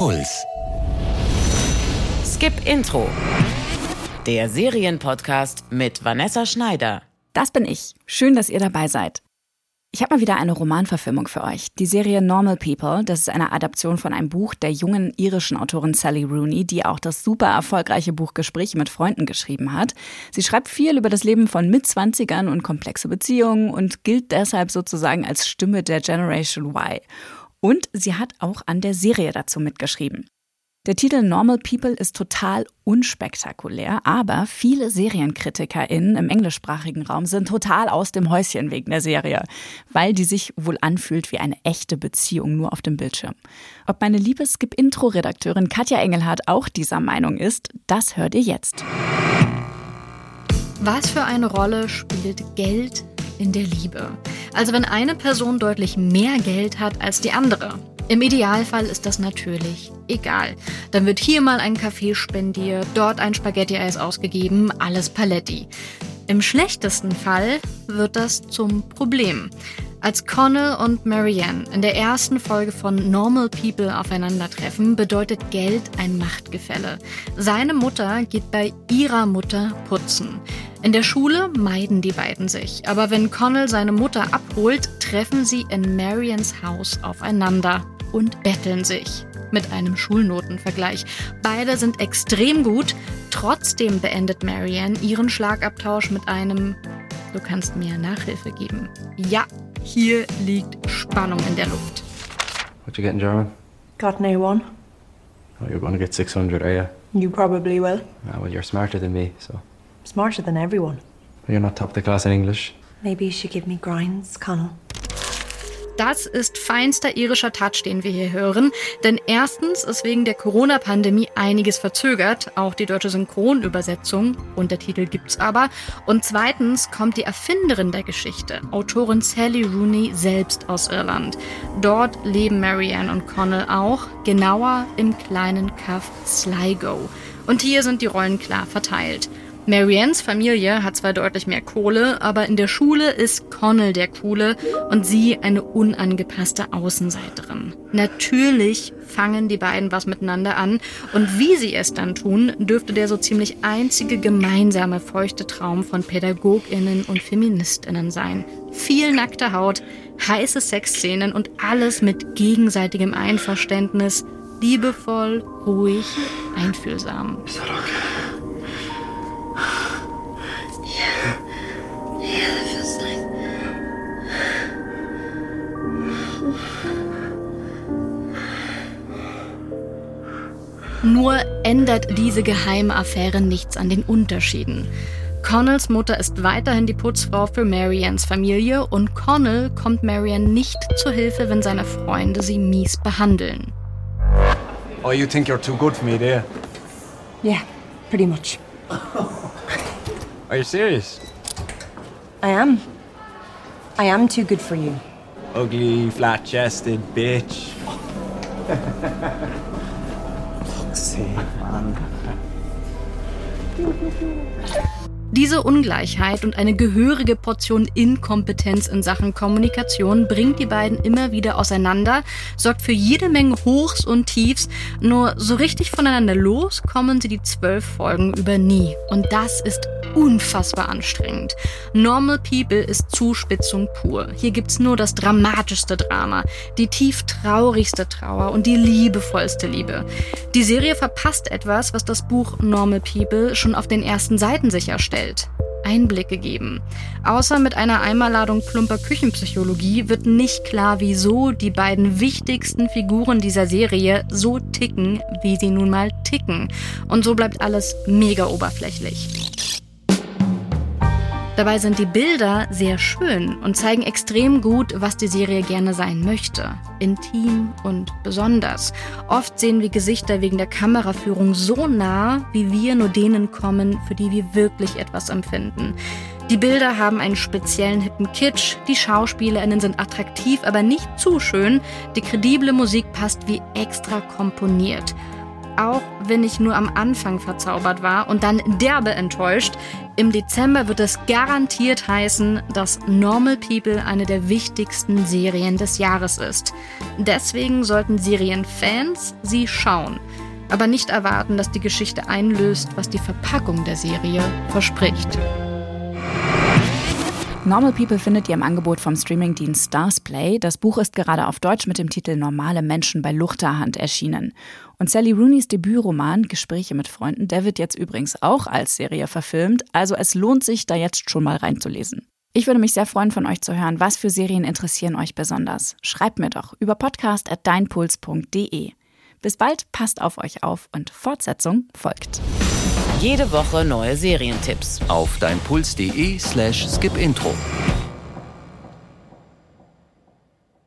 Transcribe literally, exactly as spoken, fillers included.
Puls. Skip Intro. Der Serienpodcast mit Vanessa Schneider. Das bin ich. Schön, dass ihr dabei seid. Ich habe mal wieder eine Romanverfilmung für euch. Die Serie Normal People, das ist eine Adaption von einem Buch der jungen irischen Autorin Sally Rooney, die auch das super erfolgreiche Buch Gespräche mit Freunden geschrieben hat. Sie schreibt viel über das Leben von Mitzwanzigern und komplexe Beziehungen und gilt deshalb sozusagen als Stimme der Generation Y. Und sie hat auch an der Serie dazu mitgeschrieben. Der Titel Normal People ist total unspektakulär, aber viele SerienkritikerInnen im englischsprachigen Raum sind total aus dem Häuschen wegen der Serie, weil die sich wohl anfühlt wie eine echte Beziehung nur auf dem Bildschirm. Ob meine liebe Skip-Intro-Redakteurin Katja Engelhardt auch dieser Meinung ist, das hört ihr jetzt. Was für eine Rolle spielt Geld in der Liebe? Also wenn eine Person deutlich mehr Geld hat als die andere. Im Idealfall ist das natürlich egal. Dann wird hier mal ein Kaffee spendiert, dort ein Spaghetti-Eis ausgegeben, alles Paletti. Im schlechtesten Fall wird das zum Problem. Als Connell und Marianne in der ersten Folge von Normal People aufeinandertreffen, bedeutet Geld ein Machtgefälle. Seine Mutter geht bei ihrer Mutter putzen. In der Schule meiden die beiden sich, aber wenn Connell seine Mutter abholt, treffen sie in Marians Haus aufeinander und betteln sich. Mit einem Schulnotenvergleich. Beide sind extrem gut, trotzdem beendet Marianne ihren Schlagabtausch mit einem „Du kannst mir Nachhilfe geben“. Ja, hier liegt Spannung in der Luft. What do you get in German? Got an A one. Oh, you're gonna get six hundred, are you? You probably will. Ah, well, you're smarter than me, so. Smarter than everyone. But you're not top of the class in English. Maybe you should give me grinds, Connell. Das ist feinster irischer Touch, den wir hier hören. Denn erstens ist wegen der Corona-Pandemie einiges verzögert, auch die deutsche Synchronübersetzung, Untertitel gibt's aber. Und zweitens kommt die Erfinderin der Geschichte, Autorin Sally Rooney, selbst aus Irland. Dort leben Marianne und Connell auch, genauer im kleinen Kaff Sligo. Und hier sind die Rollen klar verteilt. Mariannes Familie hat zwar deutlich mehr Kohle, aber in der Schule ist Connell der Coole und sie eine unangepasste Außenseiterin. Natürlich fangen die beiden was miteinander an und wie sie es dann tun, dürfte der so ziemlich einzige gemeinsame feuchte Traum von PädagogInnen und FeministInnen sein. Viel nackte Haut, heiße Sexszenen und alles mit gegenseitigem Einverständnis, liebevoll, ruhig, einfühlsam. Ist das okay? Nur ändert diese geheime Affäre nichts an den Unterschieden. Connells Mutter ist weiterhin die Putzfrau für Mariannes Familie und Connell kommt Marianne nicht zur Hilfe, wenn seine Freunde sie mies behandeln. Oh, you think you're too good for me, dear? Yeah, pretty much. Are you serious? I am. I am too good for you. Ugly, flat-chested bitch. Diese Ungleichheit und eine gehörige Portion Inkompetenz in Sachen Kommunikation bringt die beiden immer wieder auseinander, sorgt für jede Menge Hochs und Tiefs, nur so richtig voneinander los kommen sie die zwölf Folgen über nie. Und das ist unfassbar anstrengend. Normal People ist Zuspitzung pur. Hier gibt's nur das dramatischste Drama, die tief traurigste Trauer und die liebevollste Liebe. Die Serie verpasst etwas, was das Buch Normal People schon auf den ersten Seiten sicherstellt. Einblicke geben. Außer mit einer Eimerladung plumper Küchenpsychologie wird nicht klar, wieso die beiden wichtigsten Figuren dieser Serie so ticken, wie sie nun mal ticken. Und so bleibt alles mega oberflächlich. Dabei sind die Bilder sehr schön und zeigen extrem gut, was die Serie gerne sein möchte. Intim und besonders. Oft sehen wir Gesichter wegen der Kameraführung so nah, wie wir nur denen kommen, für die wir wirklich etwas empfinden. Die Bilder haben einen speziellen hippen Kitsch, die SchauspielerInnen sind attraktiv, aber nicht zu schön, die kredible Musik passt wie extra komponiert. auch wenn ich nur am Anfang verzaubert war und dann derbe enttäuscht. Im Dezember wird es garantiert heißen, dass Normal People eine der wichtigsten Serien des Jahres ist. Deswegen sollten Serienfans sie schauen, aber nicht erwarten, dass die Geschichte einlöst, was die Verpackung der Serie verspricht. Normal People findet ihr im Angebot vom Streamingdienst Starsplay. Das Buch ist gerade auf Deutsch mit dem Titel Normale Menschen bei Luchterhand erschienen. Und Sally Rooneys Debütroman Gespräche mit Freunden, der wird jetzt übrigens auch als Serie verfilmt. Also es lohnt sich, da jetzt schon mal reinzulesen. Ich würde mich sehr freuen, von euch zu hören, was für Serien interessieren euch besonders. Schreibt mir doch über podcast at deinpuls punkt de. Bis bald, passt auf euch auf und Fortsetzung folgt. Jede Woche neue Serientipps auf deinpuls punkt de slash skipintro.